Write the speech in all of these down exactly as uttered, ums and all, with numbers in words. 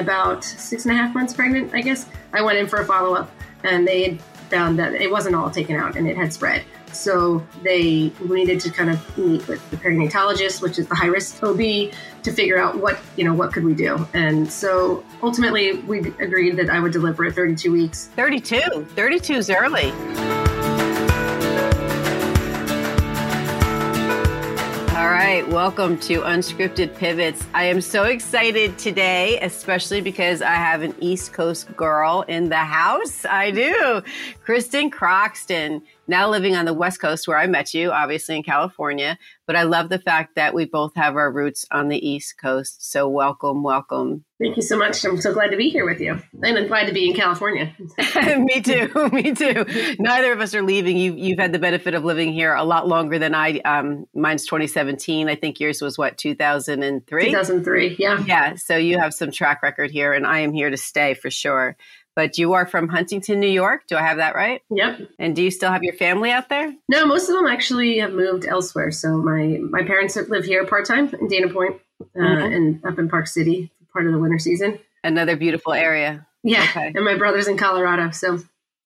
about six and a half months pregnant, I guess, I went in for a follow-up, and they had found that it wasn't all taken out and it had spread. So they needed to kind of meet with the perinatologist, which is the high-risk O B, to figure out what, you know, what could we do. And so ultimately, we agreed that I would deliver at thirty-two weeks. thirty-two? thirty-two is early. All right, welcome to Unscripted Pivots. I am so excited today, especially because I have an East Coast girl in the house. I do. Kristen Croxton, now living on the West Coast where I met you, obviously in California. But I love the fact that we both have our roots on the East Coast. So welcome, welcome. Thank you so much. I'm so glad to be here with you. And I'm glad to be in California. Me too. Me too. Neither of us are leaving. You, you've had the benefit of living here a lot longer than I. Um, mine's twenty seventeen. I think yours was what, two thousand three? two thousand three. Yeah. Yeah. So you have some track record here, and I am here to stay for sure. But you are from Huntington, New York. Do I have that right? Yep. And do you still have your family out there? No, most of them actually have moved elsewhere. So my, my parents live here part-time in Dana Point uh, mm-hmm. and up in Park City, part of the winter season. Another beautiful area. Yeah. Okay. And my brother's in Colorado. So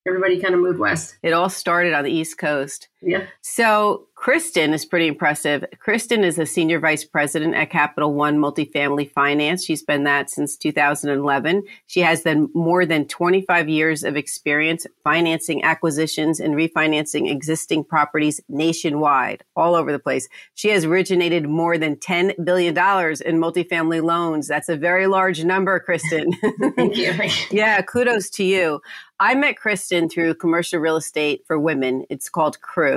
everybody kind of moved west. It all started on the East Coast. Yeah. So Kristen is pretty impressive. Kristen is a senior vice president at Capital One Multifamily Finance. She's been that since two thousand eleven. She has then more than twenty-five years of experience financing acquisitions and refinancing existing properties nationwide, all over the place. She has originated more than ten billion dollars in multifamily loans. That's a very large number, Kristen. Thank you. Yeah, kudos to you. I met Kristen through Commercial Real Estate for Women. It's called Crew.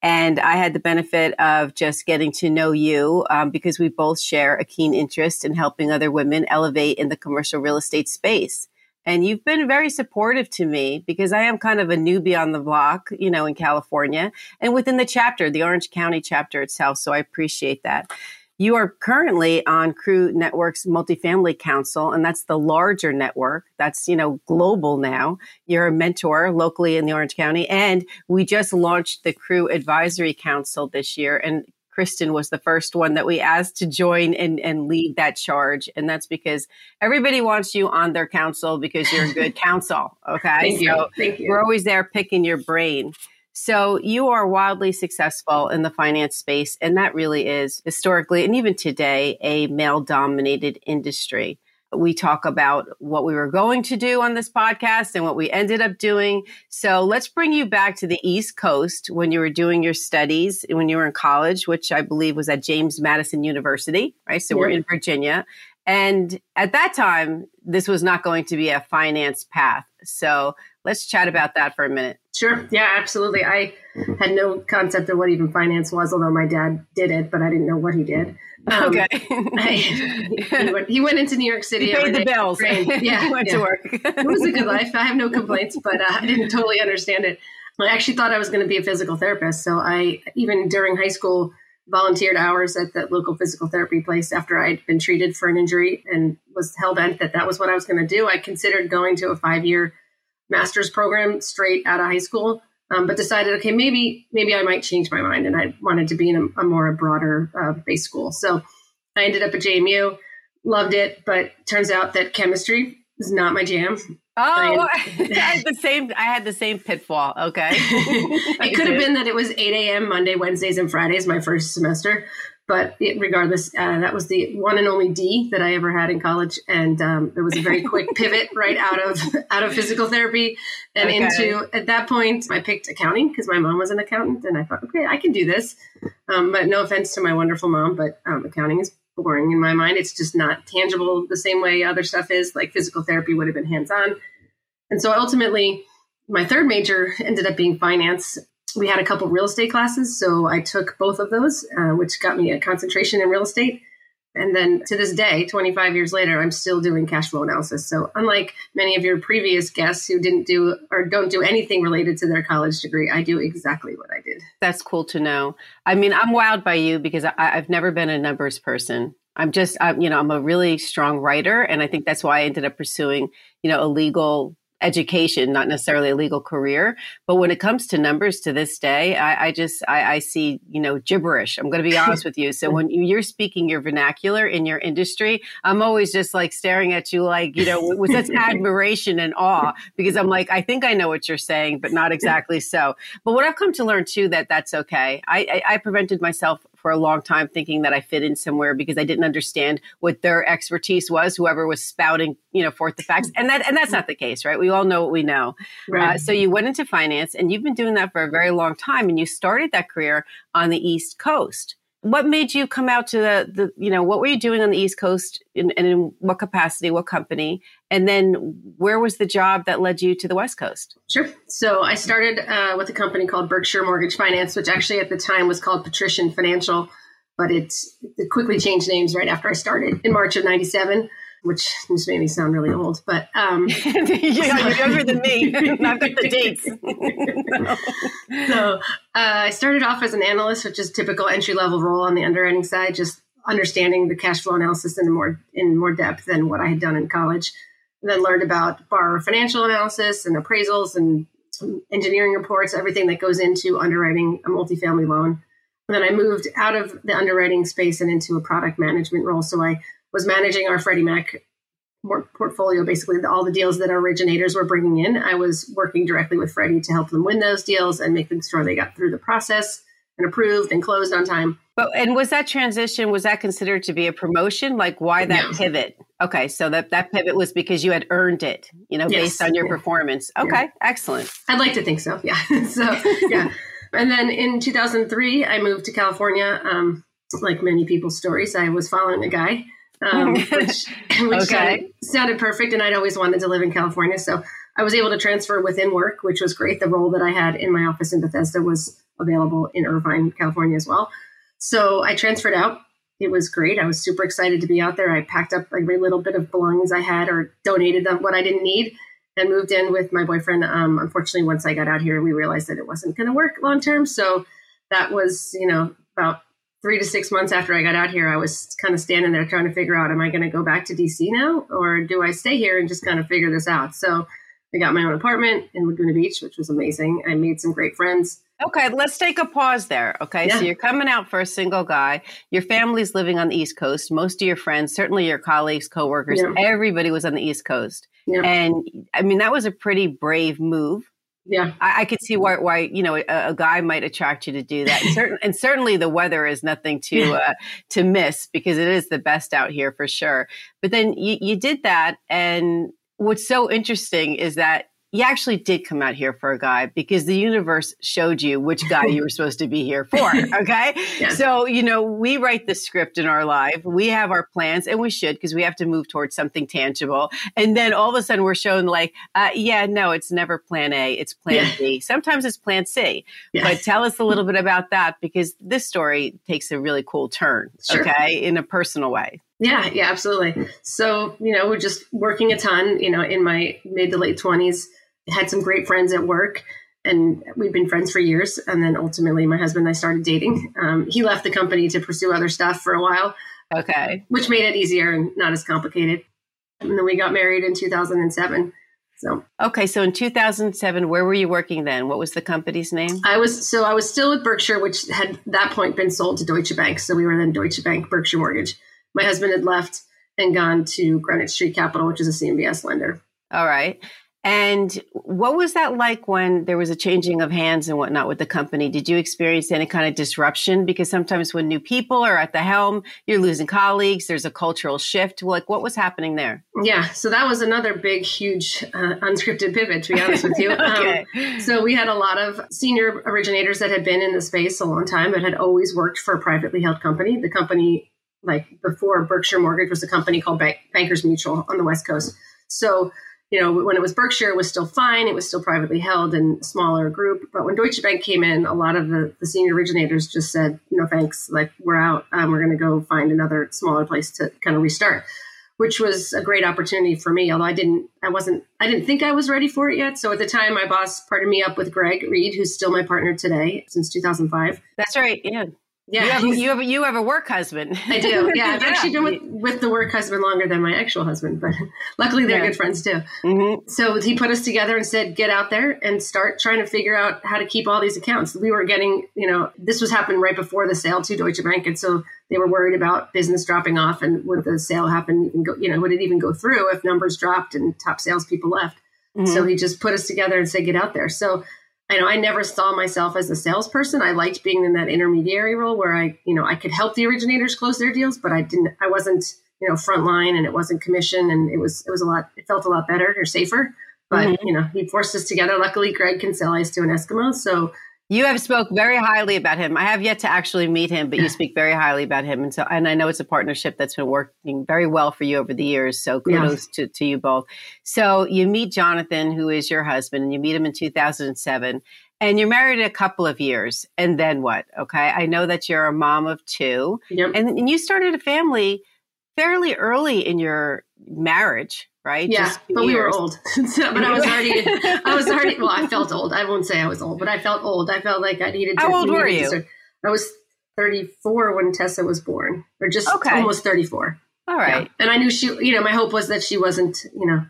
And I had the benefit of just getting to know you um, because we both share a keen interest in helping other women elevate in the commercial real estate space. And you've been very supportive to me because I am kind of a newbie on the block, you know, in California and within the chapter, the Orange County chapter itself. So I appreciate that. You are currently on Crew Network's Multifamily Council, and that's the larger network. That's, you know, global now. You're a mentor locally in the Orange County, and we just launched the Crew Advisory Council this year, and Kristen was the first one that we asked to join and, and lead that charge. And that's because everybody wants you on their council because you're a good counsel, okay? Thank you. So Thank you. We're always there picking your brain. So you are wildly successful in the finance space, and that really is historically and even today a male-dominated industry. We talk about what we were going to do on this podcast and what we ended up doing. So let's bring you back to the East Coast when you were doing your studies, when you were in college, which I believe was at James Madison University, right? So yeah. We're in Virginia. And at that time, this was not going to be a finance path. So let's chat about that for a minute. Sure. Yeah, absolutely. I had no concept of what even finance was, although my dad did it, but I didn't know what he did. Um, okay. I, he, went, he went into New York City. He paid the bills. Yeah, he went yeah. to work. It was a good life. I have no complaints, but uh, I didn't totally understand it. I actually thought I was going to be a physical therapist. So I, even during high school, volunteered hours at that local physical therapy place after I'd been treated for an injury and was hell-bent that that was what I was going to do. I considered going to a five-year master's program straight out of high school, um, but decided, okay, maybe maybe I might change my mind. And I wanted to be in a, a more broader uh, base school. So I ended up at J M U, loved it, but turns out that chemistry is not my jam. Oh, I had the same. I had the same pitfall. Okay, it could have been that it was eight a.m. Monday, Wednesdays, and Fridays my first semester, but it, regardless, uh, that was the one and only D that I ever had in college, and um, there was a very quick pivot right out of out of physical therapy and okay. into. At that point, I picked accounting because my mom was an accountant, and I thought, okay, I can do this. Um, but no offense to my wonderful mom, but um, accounting is boring in my mind. It's just not tangible the same way other stuff is, like physical therapy would have been hands-on. And so ultimately my third major ended up being finance. We had a couple real estate classes. So I took both of those, uh, which got me a concentration in real estate. And then to this day, twenty-five years later, I'm still doing cash flow analysis. So unlike many of your previous guests who didn't do or don't do anything related to their college degree, I do exactly what I did. That's cool to know. I mean, I'm wowed by you because I, I've never been a numbers person. I'm just, I, you know, I'm a really strong writer. And I think that's why I ended up pursuing, you know, a legal education, not necessarily a legal career. But when it comes to numbers to this day, I, I just, I, I see, you know, gibberish. I'm going to be honest with you. So when you're speaking your vernacular in your industry, I'm always just like staring at you, like, you know, with such admiration and awe, because I'm like, I think I know what you're saying, but not exactly so. But what I've come to learn too, that that's okay. I, I, I prevented myself for a long time thinking that I fit in somewhere because I didn't understand what their expertise was, whoever was spouting, you know, forth the facts. And that, and that's not the case, right? We all know what we know. Right. Uh, so you went into finance and you've been doing that for a very long time, and you started that career on the East Coast. What made you come out to the, the you know, what were you doing on the East Coast, in, and in what capacity, what company? And then where was the job that led you to the West Coast? Sure. So I started uh, with a company called Berkshire Mortgage Finance, which actually at the time was called Patrician Financial, but it, it quickly changed names right after I started in March of ninety-seven, which just made me sound really old. But um, yeah, you're younger than me. I've got the dates. No. So uh, I started off as an analyst, which is a typical entry-level role on the underwriting side, just understanding the cash flow analysis in more in more depth than what I had done in college. And then learned about borrower financial analysis and appraisals and engineering reports, everything that goes into underwriting a multifamily loan. And then I moved out of the underwriting space and into a product management role. So I was managing our Freddie Mac portfolio, basically all the deals that our originators were bringing in. I was working directly with Freddie to help them win those deals and making sure they got through the process and approved and closed on time. But and was that transition, was that considered to be a promotion? Like why that no. pivot? Okay. So that, that pivot was because you had earned it, you know, yes. based on your yeah. performance. Okay. Yeah. Excellent. I'd like to think so. Yeah. So, yeah. And then in two thousand three, I moved to California. Um, like many people's stories, I was following a guy, um, which, which okay. sounded, sounded perfect. And I'd always wanted to live in California. So I was able to transfer within work, which was great. The role that I had in my office in Bethesda was available in Irvine, California as well. So I transferred out. It was great. I was super excited to be out there. I packed up every little bit of belongings I had or donated them what I didn't need and moved in with my boyfriend. Um, unfortunately, once I got out here, we realized that it wasn't going to work long term. So that was, you know, about three to six months after I got out here, I was kind of standing there trying to figure out, am I going to go back to D C now or do I stay here and just kind of figure this out? So I got my own apartment in Laguna Beach, which was amazing. I made some great friends. Okay, let's take a pause there. Okay, yeah. So you're coming out for a single guy. Your family's living on the East Coast. Most of your friends, certainly your colleagues, coworkers, yeah. everybody was on the East Coast. Yeah. And I mean, that was a pretty brave move. Yeah, I, I could see why, why you know, a, a guy might attract you to do that. Certain, and certainly the weather is nothing to yeah. uh, to miss because it is the best out here for sure. But then you, you did that. And what's so interesting is that you actually did come out here for a guy because the universe showed you which guy you were supposed to be here for. Okay. Yeah. So, you know, we write the script in our life. We have our plans and we should, because we have to move towards something tangible. And then all of a sudden we're shown like, uh, yeah, no, it's never plan A. It's plan yeah. B. Sometimes it's plan C. Yeah. But tell us a little bit about that, because this story takes a really cool turn. Sure. Okay. In a personal way. Yeah. Yeah, absolutely. So, you know, we're just working a ton, you know, in my mid to late twenties. Had some great friends at work, and we've been friends for years. And then ultimately my husband and I started dating. Um, he left the company to pursue other stuff for a while, okay, which made it easier and not as complicated. And then we got married in two thousand seven. So, okay. So in two thousand seven, where were you working then? What was the company's name? I was, so I was still with Berkshire, which had at that point been sold to Deutsche Bank. So we were then Deutsche Bank Berkshire Mortgage. My husband had left and gone to Greenwich Street Capital, which is a C M B S lender. All right. And what was that like when there was a changing of hands and whatnot with the company? Did you experience any kind of disruption? Because sometimes when new people are at the helm, you're losing colleagues. There's a cultural shift. Like, what was happening there? Yeah. So that was another big, huge uh, unscripted pivot, to be honest with you. Okay. Um, so we had a lot of senior originators that had been in the space a long time, but had always worked for a privately held company. The company, like before Berkshire Mortgage, was a company called Bank- Bankers Mutual on the West Coast. So you know, when it was Berkshire, it was still fine. It was still privately held and smaller group. But when Deutsche Bank came in, a lot of the, the senior originators just said, no, thanks. Like, we're out. Um, we're going to go find another smaller place to kind of restart, which was a great opportunity for me. Although I didn't, I wasn't, I didn't think I was ready for it yet. So at the time, my boss partnered me up with Greg Reed, who's still my partner today since two thousand five. That's right. Yeah. Yeah, you have, you have you have a work husband. I do. Yeah, I've yeah. actually been with, with the work husband longer than my actual husband, but luckily they're yeah. good friends too. Mm-hmm. So he put us together and said, "Get out there and start trying to figure out how to keep all these accounts." We were getting, you know, this was happening right before the sale to Deutsche Bank, and so they were worried about business dropping off and would the sale happen? Even go, you know, would it even go through if numbers dropped and top salespeople left? Mm-hmm. So he just put us together and said, "Get out there." So. I know I never saw myself as a salesperson. I liked being in that intermediary role where I, you know, I could help the originators close their deals, but I didn't, I wasn't, you know, frontline and it wasn't commission and it was, it was a lot, it felt a lot better or safer, but mm-hmm. you know, he forced us together. Luckily, Greg can sell ice to an Eskimo. So you have spoke very highly about him. I have yet to actually meet him, but you speak very highly about him. And so, and I know it's a partnership that's been working very well for you over the years. So kudos yeah. to, to you both. So you meet Jonathan, who is your husband, and you meet him in two thousand seven and you're married a couple of years. And then what? Okay. I know that you're a mom of two yep. and, and you started a family fairly early in your marriage, right? Yeah, Just but years. we were old. So, but I was already, I was already, well, I felt old. I won't say I was old, but I felt old. I felt like I needed to. How old were you? Start. I was thirty-four when Tessa was born, or just okay. almost thirty-four. All right. Yeah. And I knew she, you know, my hope was that she wasn't, you know,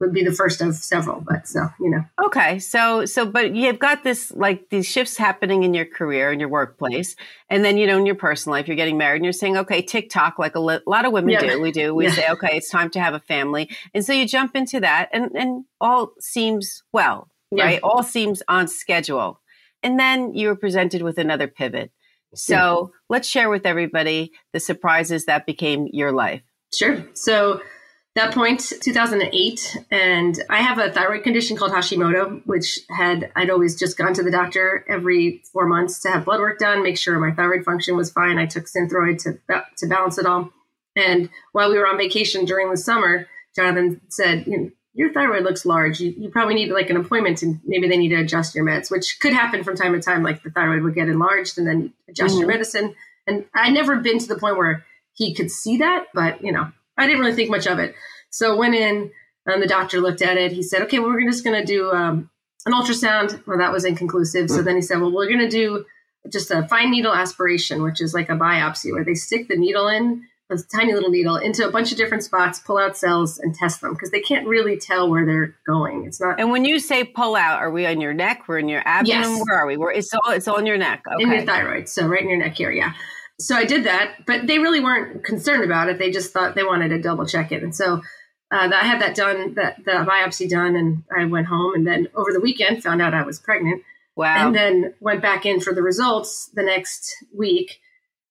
would be the first of several, but so, you know. Okay. So, so, but you've got this, like these shifts happening in your career, in your workplace, and then, you know, in your personal life, you're getting married and you're saying, okay, TikTok, like a li- lot of women yeah. do, we do, we yeah. say, okay, it's time to have a family. And so you jump into that and, and all seems well, yeah. right? All seems on schedule. And then you were presented with another pivot. So yeah. let's share with everybody the surprises that became your life. Sure. So that point, two thousand eight, and I have a thyroid condition called Hashimoto, which had, I'd always just gone to the doctor every four months to have blood work done, make sure my thyroid function was fine. I took Synthroid to, to balance it all. And while we were on vacation during the summer, Jonathan said, you know, your thyroid looks large. You, you probably need like an appointment and maybe they need to adjust your meds, which could happen from time to time. Like the thyroid would get enlarged and then adjust mm-hmm. your medicine. And I'd never been to the point where he could see that, but you know, I didn't really think much of it. So went in and the doctor looked at it. He said, okay, well, we're just going to do um, an ultrasound. Well, that was inconclusive. Mm-hmm. So then he said, well, we're going to do just a fine needle aspiration, which is like a biopsy where they stick the needle in, a tiny little needle, into a bunch of different spots, pull out cells and test them because they can't really tell where they're going. It's not. And when you say pull out, are we on your neck? We're in your abdomen? Yes. Where are we? We're, it's all, it's all in your neck. Okay. In your thyroid. So right in your neck here. Yeah. So I did that, but they really weren't concerned about it. They just thought they wanted to double check it. And so uh, I had that done, that the biopsy done, and I went home. And then over the weekend, found out I was pregnant. Wow. And then went back in for the results the next week.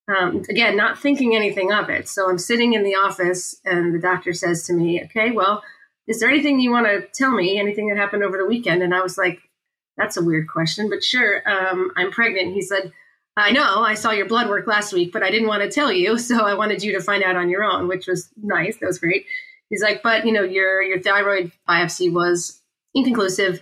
Um, again, not thinking anything of it. So I'm sitting in the office and the doctor says to me, okay, well, is there anything you want to tell me? Anything that happened over the weekend? And I was like, that's a weird question, but sure. Um, I'm pregnant. He said, I know I saw your blood work last week, but I didn't want to tell you. So I wanted you to find out on your own, which was nice. That was great. He's like, but you know, your, your thyroid biopsy was inconclusive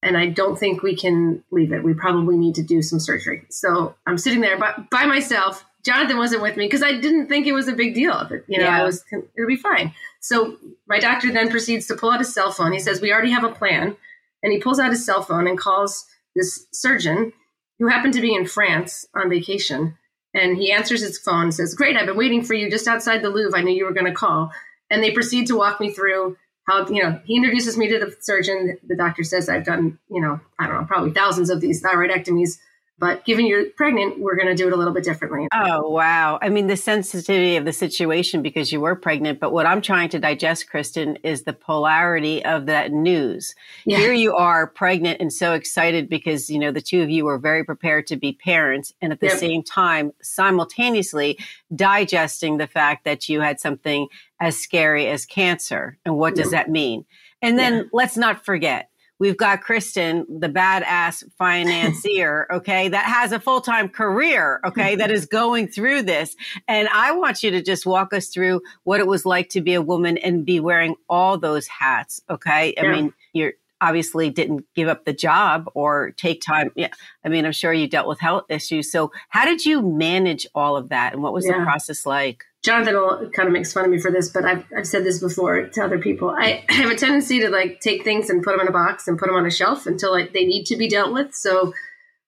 and I don't think we can leave it. We probably need to do some surgery. So I'm sitting there by, by myself. Jonathan wasn't with me because I didn't think it was a big deal, but you know, yeah. I was, it'll be fine. So my doctor then proceeds to pull out his cell phone. He says, we already have a plan. And he pulls out his cell phone and calls this surgeon who happened to be in France on vacation. And he answers his phone and says, great, I've been waiting for you just outside the Louvre. I knew you were going to call. And they proceed to walk me through how, you know, he introduces me to the surgeon. The doctor says, I've done, you know, I don't know, probably thousands of these thyroidectomies. But given you're pregnant, we're going to do it a little bit differently. Oh, wow. I mean, the sensitivity of the situation because you were pregnant. But what I'm trying to digest, Kristen, is the polarity of that news. Yeah. Here you are pregnant and so excited because, you know, the two of you were very prepared to be parents. And at the yep. same time, simultaneously digesting the fact that you had something as scary as cancer. And what does yep. that mean? And then yeah. let's not forget. We've got Kristen, the badass financier, okay, that has a full-time career, okay, that is going through this. And I want you to just walk us through what it was like to be a woman and be wearing all those hats, okay? I yeah. mean, you're obviously didn't give up the job or take time. Yeah, I mean, I'm sure you dealt with health issues. So how did you manage all of that? And what was yeah. the process like? Jonathan kind of makes fun of me for this, but I've, I've said this before to other people. I have a tendency to like take things and put them in a box and put them on a shelf until like, they need to be dealt with. So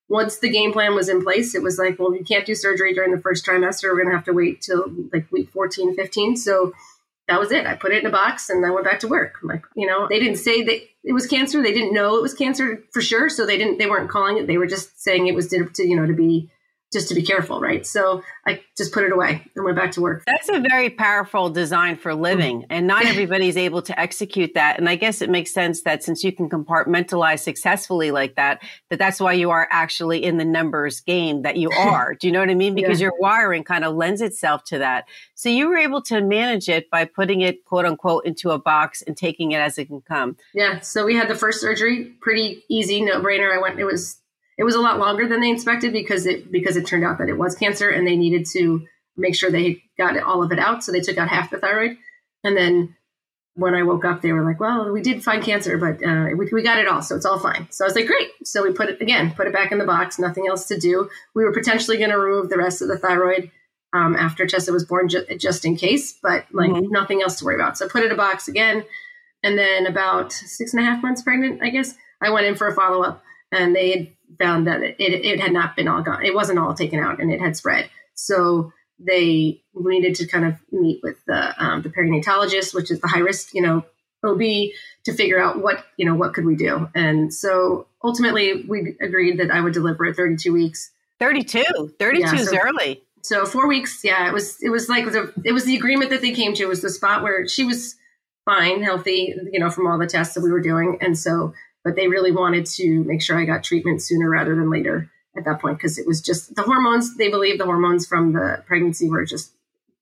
once the game plan was in place, it was like, well, you can't do surgery during the first trimester. We're going to have to wait till like week fourteen, fifteen. So that was it. I put it in a box and I went back to work. Like, you know, they didn't say that it was cancer. They didn't know it was cancer for sure. So they didn't, they weren't calling it. They were just saying it was to, you know, to be, just to be careful. Right. So I just put it away and went back to work. That's a very powerful design for living. Mm-hmm. And not everybody's able to execute that. And I guess it makes sense that since you can compartmentalize successfully like that, that that's why you are actually in the numbers game that you are. Do you know what I mean? Because yeah. your wiring kind of lends itself to that. So you were able to manage it by putting it, quote unquote, into a box and taking it as it can come. Yeah. So we had the first surgery, pretty easy, no brainer. I went, it was It was a lot longer than they expected because it because it turned out that it was cancer and they needed to make sure they got all of it out. So they took out half the thyroid. And then when I woke up, they were like, well, we did find cancer, but uh, we, we got it all. So it's all fine. So I was like, great. So we put it again, put it back in the box, nothing else to do. We were potentially going to remove the rest of the thyroid um, after Tessa was born ju- just in case, but like mm-hmm. nothing else to worry about. So I put it in a box again. And then about six and a half months pregnant, I guess, I went in for a follow-up and they had found that it, it had not been all gone. It wasn't all taken out and it had spread. So they needed to kind of meet with the, um, the perinatologist, which is the high risk, you know, O B, to figure out what, you know, what could we do? And so ultimately we agreed that I would deliver at thirty-two weeks. thirty-two, thirty-two yeah, so, is early. So four weeks. Yeah. It was, it was like, the, it was the agreement that they came to. It was the spot where she was fine, healthy, you know, from all the tests that we were doing. And so but they really wanted to make sure I got treatment sooner rather than later at that point, because it was just the hormones. They believed the hormones from the pregnancy were just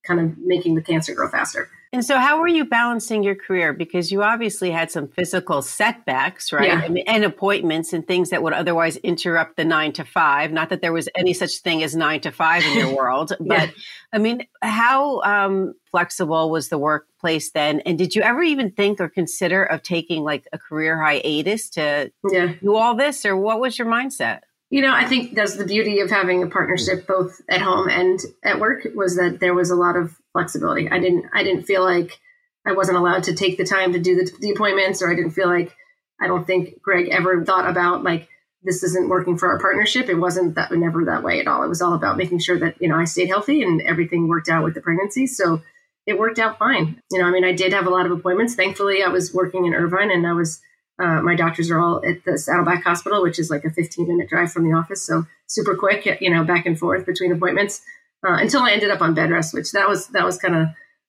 kind of making the cancer grow faster. And so how were you balancing your career? Because you obviously had some physical setbacks, right? Yeah. I mean, and appointments and things that would otherwise interrupt the nine to five. Not that there was any such thing as nine to five in your world, yeah. but I mean, how um, flexible was the workplace then? And did you ever even think or consider of taking like a career hiatus to yeah. do all this, or what was your mindset? You know, I think that's the beauty of having a partnership both at home and at work, was that there was a lot of flexibility. I didn't I didn't feel like I wasn't allowed to take the time to do the, the appointments, or I didn't feel like, I don't think Greg ever thought about like, this isn't working for our partnership. It wasn't that never that way at all. It was all about making sure that, you know, I stayed healthy and everything worked out with the pregnancy. So it worked out fine. You know, I mean, I did have a lot of appointments. Thankfully, I was working in Irvine and I was Uh, my doctors are all at the Saddleback Hospital, which is like a fifteen minute drive from the office. So super quick, you know, back and forth between appointments uh, until I ended up on bed rest, which that was, that was kind of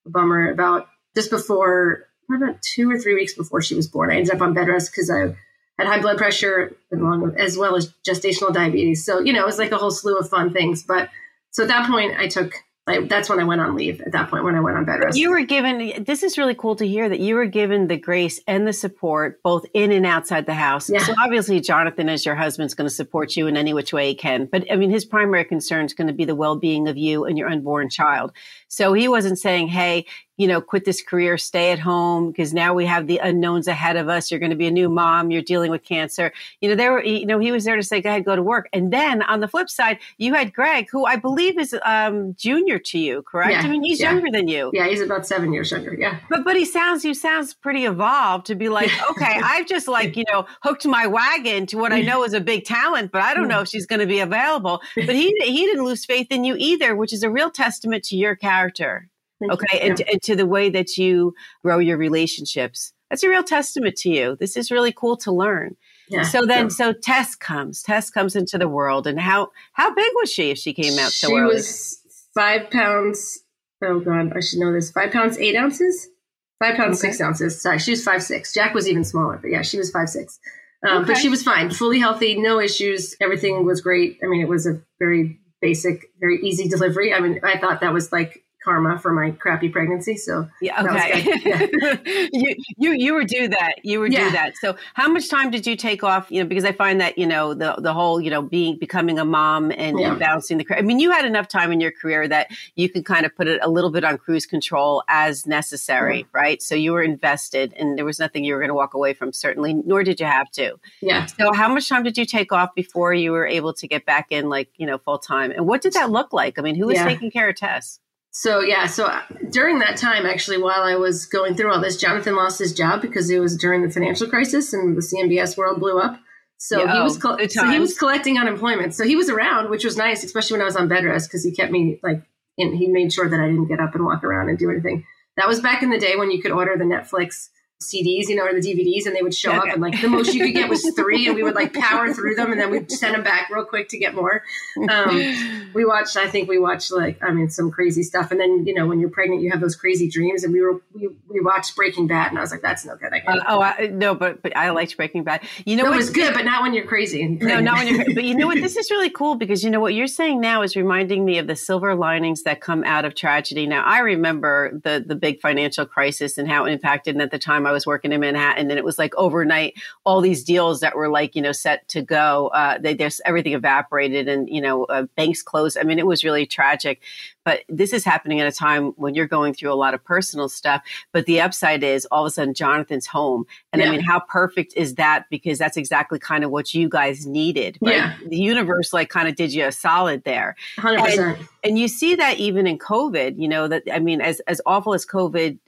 a bummer. About just before, about two or three weeks before she was born, I ended up on bed rest because I had high blood pressure along as well as gestational diabetes. So, you know, it was like a whole slew of fun things. But so at that point I took Like, that's when I went on leave at that point, when I went on bed rest. You were given, this is really cool to hear that you were given the grace and the support both in and outside the house. Yeah. So obviously, Jonathan, as your husband, is going to support you in any which way he can. But I mean, his primary concern is going to be the well-being of you and your unborn child. So he wasn't saying, hey, you know, quit this career, stay at home, because now we have the unknowns ahead of us. You're going to be a new mom. You're dealing with cancer. You know, there were, you know, he was there to say, go ahead, go to work. And then on the flip side, you had Greg, who I believe is um, junior to you, correct? Yeah, I mean, he's yeah. younger than you. Yeah, he's about seven years younger. Yeah. But but he sounds, you sounds pretty evolved to be like, okay, I've just like, you know, hooked my wagon to what I know is a big talent, but I don't know if she's going to be available. But he he didn't lose faith in you either, which is a real testament to your character. Thank okay. And, and to the way that you grow your relationships. That's a real testament to you. This is really cool to learn. Yeah, so then, yeah. so Tess comes, Tess comes into the world. And how, how big was she if she came out so she early? She was five pounds. Oh God, I should know this. Five pounds, eight ounces, five pounds, okay. six ounces. Sorry. She was five, six. Jack was even smaller, but yeah, she was five, six. Um, okay. But she was fine, fully healthy, no issues. Everything was great. I mean, it was a very basic, very easy delivery. I mean, I thought that was like karma for my crappy pregnancy. So yeah, okay. That was good. Yeah. you, you, you were due that. You were yeah. due that. So how much time did you take off? You know, because I find that, you know, the, the whole, you know, being, becoming a mom and, yeah. and balancing the career. I mean, you had enough time in your career that you can kind of put it a little bit on cruise control as necessary. Mm-hmm. Right. So you were invested and there was nothing you were going to walk away from, certainly, nor did you have to. Yeah. So how much time did you take off before you were able to get back in, like, you know, full time? And what did that look like? I mean, who was yeah. taking care of Tess? So, yeah, so during that time, actually, while I was going through all this, Jonathan lost his job because it was during the financial crisis and the C M B S world blew up. So yeah, he was co- so he was collecting unemployment. So he was around, which was nice, especially when I was on bed rest, because he kept me like, and he made sure that I didn't get up and walk around and do anything. That was back in the day when you could order the Netflix C Ds, you know, or the D V Ds, and they would show okay. up, and like the most you could get was three, and we would like power through them, and then we'd send them back real quick to get more. Um, we watched, I think we watched like, I mean, some crazy stuff. And then, you know, when you're pregnant, you have those crazy dreams, and we were, we, we watched Breaking Bad, and I was like, that's no good. I can't. Uh, oh, I, no, but, but I liked Breaking Bad. You know, no, what, it was good, but not when you're crazy. And no, not when you're crazy. But you know what, this is really cool, because you know what you're saying now is reminding me of the silver linings that come out of tragedy. Now, I remember the, the big financial crisis and how it impacted, and at the time I was working in Manhattan, and it was like overnight, all these deals that were like, you know, set to go, uh, they, there's everything evaporated, and, you know, uh, banks closed. I mean, it was really tragic, but this is happening at a time when you're going through a lot of personal stuff. But the upside is all of a sudden Jonathan's home. And yeah. I mean, how perfect is that? Because that's exactly kind of what you guys needed, right? Yeah. The universe like kind of did you a solid there. one hundred percent. And, and you see that even in COVID, you know, that, I mean, as, as awful as COVID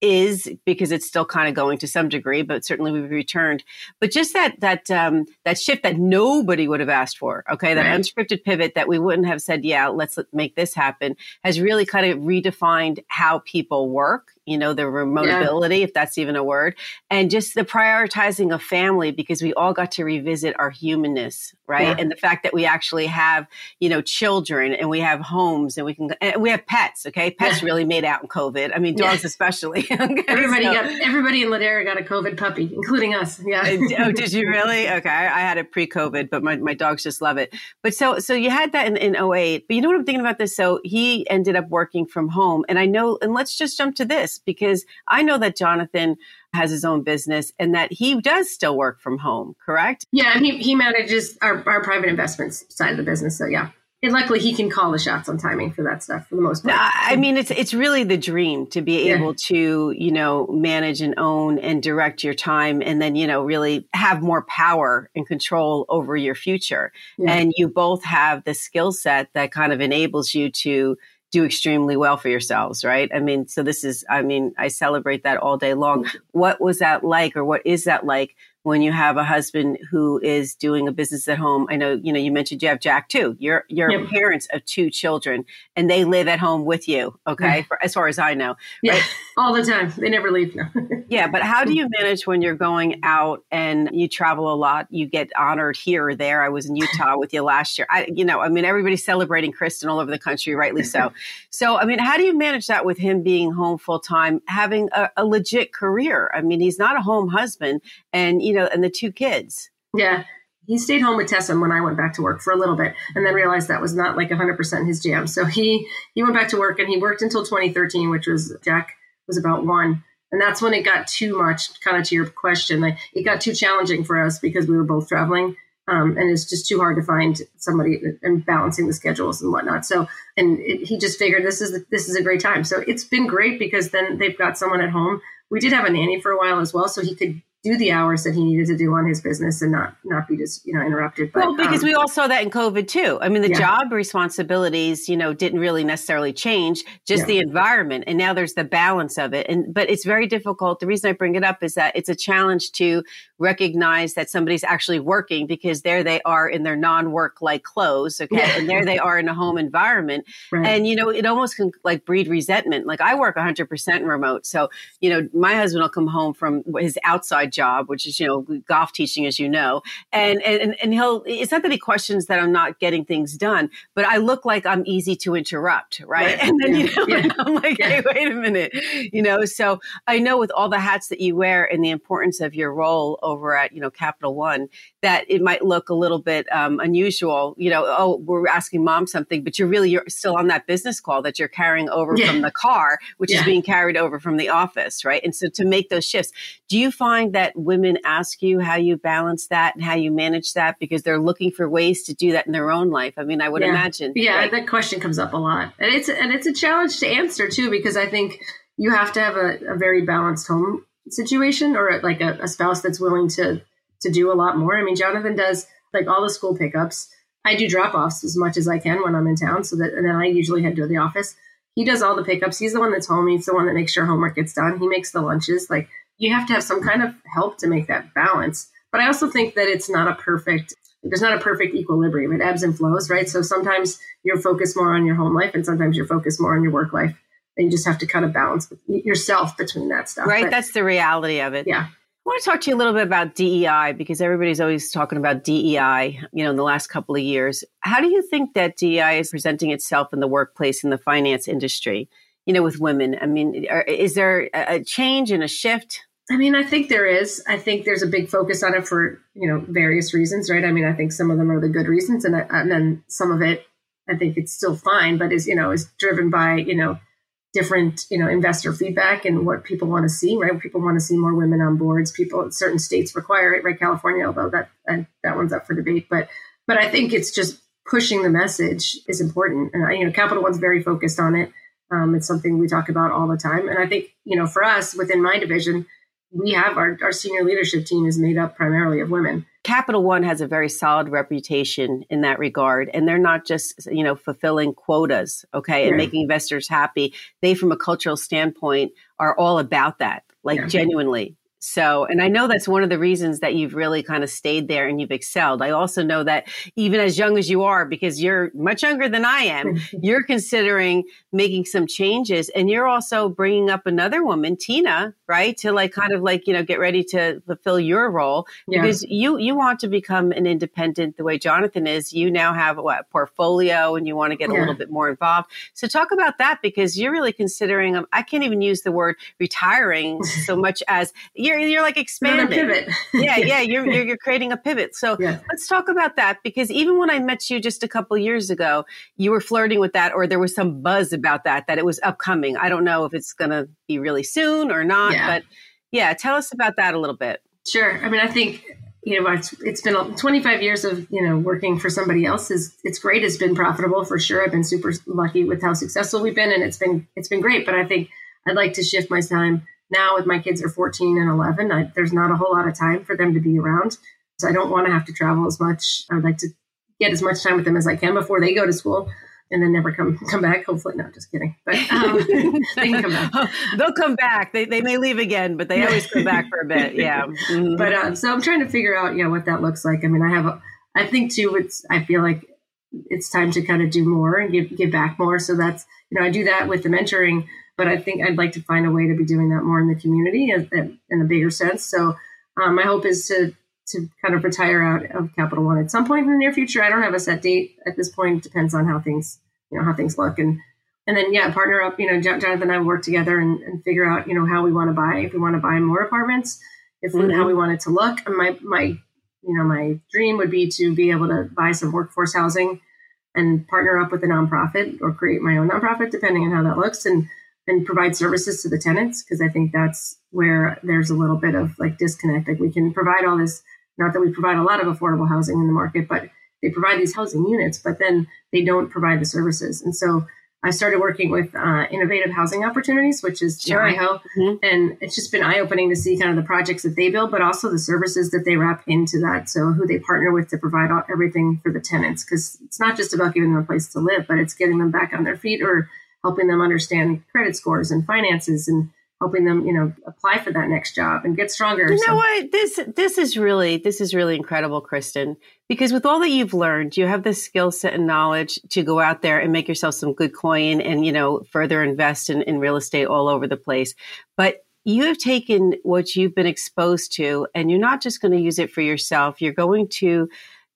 is, because it's still kind of going to some degree, but certainly we've returned. But just that that um, that shift that nobody would have asked for, okay, that right. unscripted pivot that we wouldn't have said, yeah, let's make this happen, has really kind of redefined how people work, you know, the remote yeah. ability, if that's even a word, and just the prioritizing of family, because we all got to revisit our humanness, right? Yeah. And the fact that we actually have, you know, children, and we have homes, and we can, and we have pets, okay? Pets yeah. really made out in COVID. I mean, dogs yeah. especially. Okay? Everybody so, got, everybody in Ladera got a COVID puppy, including us. Yeah. Oh, did you really? Okay. I had it pre-COVID, but my, my dogs just love it. But so, so you had that in, in oh eight, but you know what I'm thinking about this? So he ended up working from home, and I know, and let's just jump to this, because I know that Jonathan has his own business and that he does still work from home, correct? Yeah, and he, he manages our, our private investments side of the business. So yeah. And luckily, he can call the shots on timing for that stuff for the most part. I mean, it's it's really the dream to be yeah. able to, you know, manage and own and direct your time, and then, you know, really have more power and control over your future. Yeah. And you both have the skill set that kind of enables you to do extremely well for yourselves, right? I mean, so this is, I mean, I celebrate that all day long. What was that like, or what is that like when you have a husband who is doing a business at home? I know, you know, you mentioned you have Jack too. You're, you're yep. parents of two children, and they live at home with you, okay? Yeah. For, as far as I know. Yeah, right? All the time. They never leave. No. Yeah, but how do you manage when you're going out and you travel a lot? You get honored here or there. I was in Utah with you last year. I, you know, I mean, everybody's celebrating Kristen all over the country, rightly so. So, I mean, how do you manage that with him being home full time, having a, a legit career? I mean, he's not a home husband, and, you know, and the two kids. Yeah. He stayed home with Tessa when I went back to work for a little bit, and then realized that was not like one hundred percent his jam. So he, he went back to work, and he worked until twenty thirteen, which was, Jack was about one. And that's when it got too much, kind of to your question. Like, it got too challenging for us because we were both traveling. Um, and it's just too hard to find somebody, and balancing the schedules and whatnot. So, and it, he just figured this is, the, this is a great time. So it's been great, because then they've got someone at home. We did have a nanny for a while as well, so he could do the hours that he needed to do on his business and not, not be just, you know, interrupted. But, well, because um, we all saw that in COVID too. I mean, the yeah. job responsibilities, you know, didn't really necessarily change, just yeah. the environment. And now there's the balance of it. And, but it's very difficult. The reason I bring it up is that it's a challenge to recognize that somebody's actually working, because there they are in their non-work like clothes. Okay. Yeah. And there they are in a home environment. Right. And, you know, it almost can like breed resentment. Like, I work one hundred percent remote. So, you know, my husband will come home from his outside job, which is, you know, golf teaching, as you know, and, and, and he'll, it's not that he questions that I'm not getting things done, but I look like I'm easy to interrupt. Right. right. And then, you know, yeah. and I'm like, yeah. hey, wait a minute, you know, so I know with all the hats that you wear and the importance of your role over at, you know, Capital One, that it might look a little bit um, unusual, you know, oh, we're asking mom something, but you're really, you're still on that business call that you're carrying over yeah. from the car, which yeah. is being carried over from the office. Right. And so to make those shifts, do you find that women ask you how you balance that and how you manage that, because they're looking for ways to do that in their own life? I mean, I would yeah. imagine. Yeah, right? That question comes up a lot. And it's, and it's a challenge to answer too, because I think you have to have a, a very balanced home situation, or like a, a spouse that's willing to, to do a lot more. I mean, Jonathan does like all the school pickups. I do drop-offs as much as I can when I'm in town. So that, and then I usually head to the office. He does all the pickups. He's the one that's home. He's the one that makes sure homework gets done. He makes the lunches. Like, you have to have some kind of help to make that balance. But I also think that it's not a perfect, there's not a perfect equilibrium. It ebbs and flows, right? So sometimes you're focused more on your home life and sometimes you're focused more on your work life. And you just have to kind of balance yourself between that stuff. Right. But that's the reality of it. Yeah. I want to talk to you a little bit about D E I, because everybody's always talking about D E I, you know, in the last couple of years. How do you think that D E I is presenting itself in the workplace, in the finance industry, you know, with women? I mean, are, is there a change and a shift? I mean, I think there is. I think there's a big focus on it for, you know, various reasons, right? I mean, I think some of them are the good reasons, and, I, and then some of it, I think it's still fine, but is, you know, is driven by, you know, different, you know, investor feedback and what people want to see, right? People want to see more women on boards. People, certain states require it, right? California, although that that one's up for debate. But but I think it's just pushing the message is important. And, I, you know, Capital One's very focused on it. Um, it's something we talk about all the time. And I think, you know, for us within my division, we have our, our senior leadership team is made up primarily of women. Capital One has a very solid reputation in that regard. And they're not just, you know, fulfilling quotas, okay, and yeah. making investors happy. They, from a cultural standpoint, are all about that, like yeah. genuinely. So, and I know that's one of the reasons that you've really kind of stayed there and you've excelled. I also know that even as young as you are, because you're much younger than I am, you're considering making some changes, and you're also bringing up another woman, Tina, right? To like, kind of like, you know, get ready to fulfill your role yeah. because you, you want to become an independent the way Jonathan is. You now have what, a portfolio, and you want to get yeah. a little bit more involved. So talk about that, because you're really considering, um, I can't even use the word retiring so much as you're, You're like expanding. Pivot. yeah, yeah. You're, you're you're creating a pivot. So yeah. let's talk about that, because even when I met you just a couple years ago, you were flirting with that, or there was some buzz about that, that it was upcoming. I don't know if it's going to be really soon or not, yeah. but yeah, tell us about that a little bit. Sure. I mean, I think, you know, it's, it's been twenty-five years of, you know, working for somebody else. Is it's great. It's been profitable for sure. I've been super lucky with how successful we've been, and it's been, it's been great. But I think I'd like to shift my time. Now with my kids are fourteen and eleven, I, there's not a whole lot of time for them to be around. So I don't want to have to travel as much. I would like to get as much time with them as I can before they go to school and then never come come back. Hopefully, no, just kidding. But um, they can come back. Oh, they'll come back. They they may leave again, but they always come back for a bit. Yeah. Mm-hmm. But um, so I'm trying to figure out, yeah, what that looks like. I mean, I have, a, I think too, it's, I feel like it's time to kind of do more and give, give back more. So that's, you know, I do that with the mentoring. But I think I'd like to find a way to be doing that more in the community in a bigger sense. So um, my hope is to to kind of retire out of Capital One at some point in the near future. I don't have a set date at this point. It depends on how things, you know, how things look. And and then, yeah, partner up, you know, Jonathan and I work together and, and figure out, you know, how we want to buy, if we want to buy more apartments, if mm-hmm. how we want it to look. And my, my, you know, my dream would be to be able to buy some workforce housing and partner up with a nonprofit or create my own nonprofit, depending on how that looks. And and provide services to the tenants, because I think that's where there's a little bit of like disconnect. Like we can provide all this, not that we provide a lot of affordable housing in the market, but they provide these housing units, but then they don't provide the services. And so I started working with uh, Innovative Housing Opportunities, which is sure. I H O, mm-hmm. and it's just been eye-opening to see kind of the projects that they build, but also the services that they wrap into that. So who they partner with to provide all, everything for the tenants, because it's not just about giving them a place to live, but it's getting them back on their feet or helping them understand credit scores and finances and helping them, you know, apply for that next job and get stronger. You know so. what? This this is really this is really incredible, Kristen, because with all that you've learned, you have the skill set and knowledge to go out there and make yourself some good coin and, you know, further invest in, in real estate all over the place. But you have taken what you've been exposed to, and you're not just going to use it for yourself. You're going to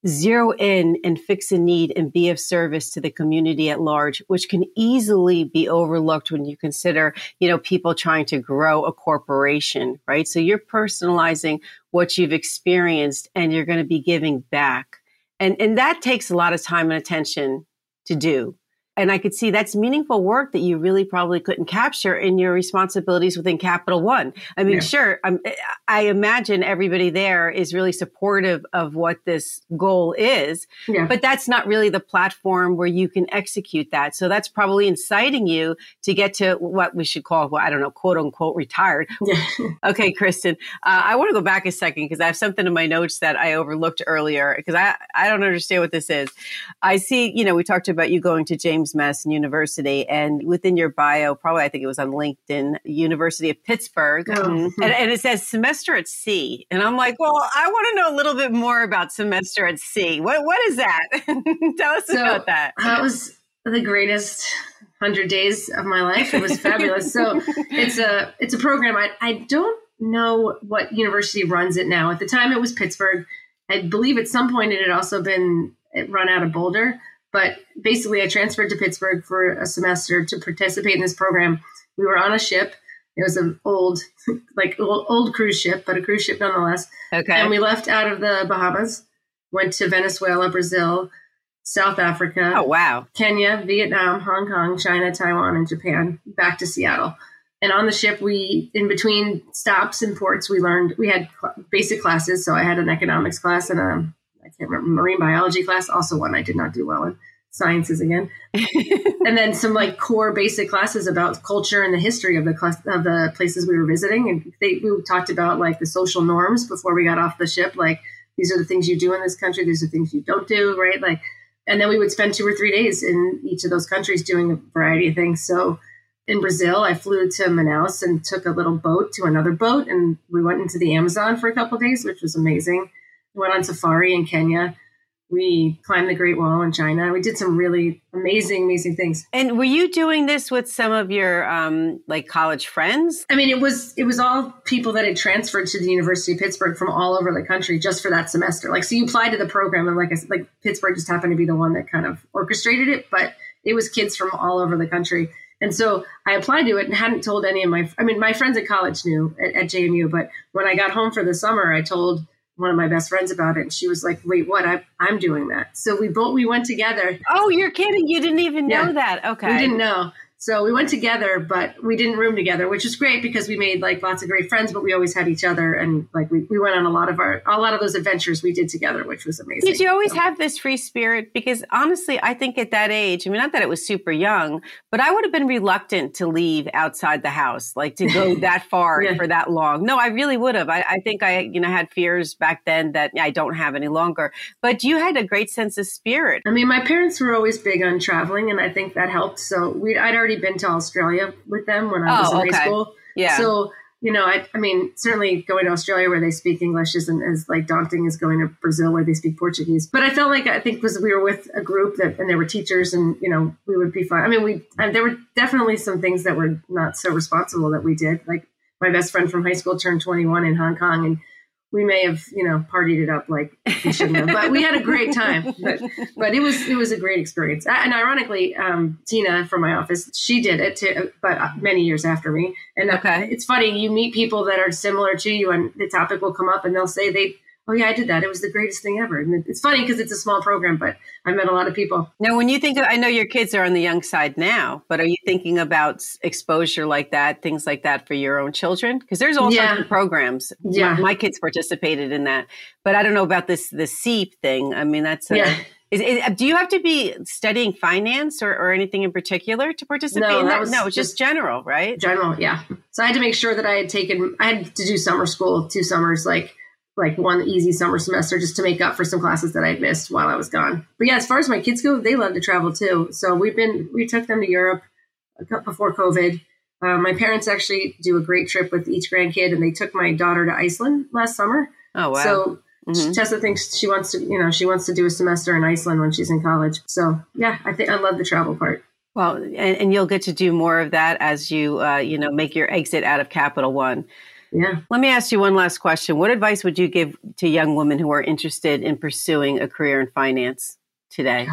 zero in and fix a need and be of service to the community at large, which can easily be overlooked when you consider, you know, people trying to grow a corporation, right? So you're personalizing what you've experienced, and you're going to be giving back. And, and that takes a lot of time and attention to do. And I could see that's meaningful work that you really probably couldn't capture in your responsibilities within Capital One. I mean, yeah. sure, I'm, I imagine everybody there is really supportive of what this goal is, yeah. but that's not really the platform where you can execute that. So that's probably inciting you to get to what we should call, well, I don't know, quote unquote, retired. Yeah. Okay, Kristen, uh, I want to go back a second because I have something in my notes that I overlooked earlier because I, I don't understand what this is. I see, you know, we talked about you going to James James Madison University, and within your bio, probably I think it was on LinkedIn, University of Pittsburgh, mm-hmm. and, and it says Semester at Sea. And I'm like, well, I want to know a little bit more about Semester at Sea. What what is that? Tell us so about that. That was the greatest hundred days of my life. It was fabulous. So it's a it's a program. I I don't know what university runs it now. At the time, it was Pittsburgh. I believe at some point it had also been it run out of Boulder, but basically I transferred to Pittsburgh for a semester to participate in this program. We were on a ship. It was an old, like old cruise ship, but a cruise ship nonetheless. Okay. And we left out of the Bahamas, went to Venezuela, Brazil, South Africa. Oh, wow. Kenya, Vietnam, Hong Kong, China, Taiwan, and Japan, back to Seattle. And on the ship, we, in between stops and ports, we learned, we had basic classes. So I had an economics class and a, I can't remember, marine biology class, also one I did not do well in, sciences again. And then some like core basic classes about culture and the history of the class, of the places we were visiting. And they, we talked about like the social norms before we got off the ship. Like, these are the things you do in this country. These are things you don't do, right? Like, and then we would spend two or three days in each of those countries doing a variety of things. So in Brazil, I flew to Manaus and took a little boat to another boat, and we went into the Amazon for a couple of days, which was amazing. We went on safari in Kenya. We climbed the Great Wall in China. We did some really amazing, amazing things. And were you doing this with some of your um, like college friends? I mean, it was it was all people that had transferred to the University of Pittsburgh from all over the country just for that semester. Like, so you applied to the program, and like I said, like Pittsburgh just happened to be the one that kind of orchestrated it, but it was kids from all over the country. And so I applied to it and hadn't told any of my, I mean, my friends at college knew at, at J M U, but when I got home for the summer, I told one of my best friends about it. And she was like, wait, what? I, I'm doing that. So we both, we went together. Oh, you're kidding. You didn't even know yeah, that. Okay. We didn't know. So we went together, but we didn't room together, which was great because we made like lots of great friends, but we always had each other. And like, we, we went on a lot of our, a lot of those adventures we did together, which was amazing. Did you always so. have this free spirit? Because honestly, I think at that age, I mean, not that it was super young, but I would have been reluctant to leave outside the house, like to go that far yeah. for that long. No, I really would have. I, I think I, you know, had fears back then that I don't have any longer, but you had a great sense of spirit. I mean, my parents were always big on traveling, and I think that helped. So we, I'd already been to Australia with them when I was oh, in high okay. school. Yeah. So, you know, I, I mean, certainly going to Australia where they speak English isn't as like daunting as going to Brazil where they speak Portuguese. But I felt like, I think because we were with a group that, and there were teachers and, you know, we would be fine. I mean, we, I, there were definitely some things that were not so responsible that we did. Like my best friend from high school turned twenty-one in Hong Kong, and we may have, you know, partied it up like we shouldn't have, but we had a great time. But, but it was it was a great experience. And ironically, um, Tina from my office, she did it too, but many years after me. And okay. it's funny, you meet people that are similar to you, and the topic will come up, and they'll say they. Oh, yeah, I did that. It was the greatest thing ever. And it's funny because it's a small program, but I met a lot of people. Now, when you think of, I know your kids are on the young side now, but are you thinking about exposure like that, things like that for your own children? Because there's all yeah. sorts of programs. Yeah. My, my kids participated in that. But I don't know about this, the SEAP thing. I mean, that's a, yeah. Is, is, do you have to be studying finance or, or anything in particular to participate no, in that? that was no, it's just, just general, right? General, yeah. So I had to make sure that I had taken, I had to do summer school, two summers, like, like one easy summer semester just to make up for some classes that I'd missed while I was gone. But yeah, as far as my kids go, they love to travel too. So we've been, we took them to Europe before COVID. Uh, my parents actually do a great trip with each grandkid, and they took my daughter to Iceland last summer. Oh, wow. So mm-hmm. Tessa thinks she wants to, you know, she wants to do a semester in Iceland when she's in college. So yeah, I think I love the travel part. Well, and, and you'll get to do more of that as you, uh, you know, make your exit out of Capital One. Yeah. Let me ask you one last question. What advice would you give to young women who are interested in pursuing a career in finance today?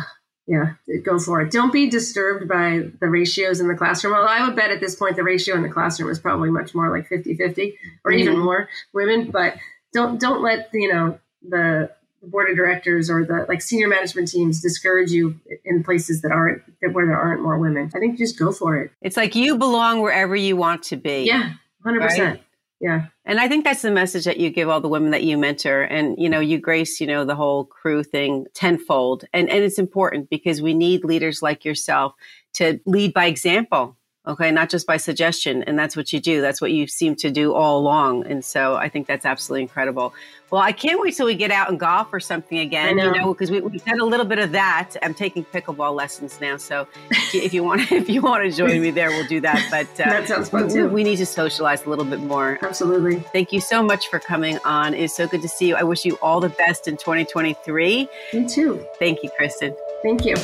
Yeah, go for it. Don't be disturbed by the ratios in the classroom. Although I would bet at this point the ratio in the classroom is probably much more like fifty-fifty or mm-hmm. even more women. But don't don't let, you know, the board of directors or the like senior management teams discourage you in places that aren't that where there aren't more women. I think just go for it. It's like you belong wherever you want to be. Yeah, one hundred percent. Right? Yeah. And I think that's the message that you give all the women that you mentor. And, you know, you grace, you know, the whole crew thing tenfold. And, and it's important because we need leaders like yourself to lead by example. Okay. Not just by suggestion. And that's what you do. That's what you seem to do all along. And so I think that's absolutely incredible. Well, I can't wait till we get out and golf or something again, know. you know, because we, we've done a little bit of that. I'm taking pickleball lessons now. So if you want to, if you want to join me there, we'll do that. But uh, that sounds fun too. We, we need to socialize a little bit more. Absolutely. Thank you so much for coming on. It's so good to see you. I wish you all the best in twenty twenty-three. You too. Thank you, Kristen. Thank you.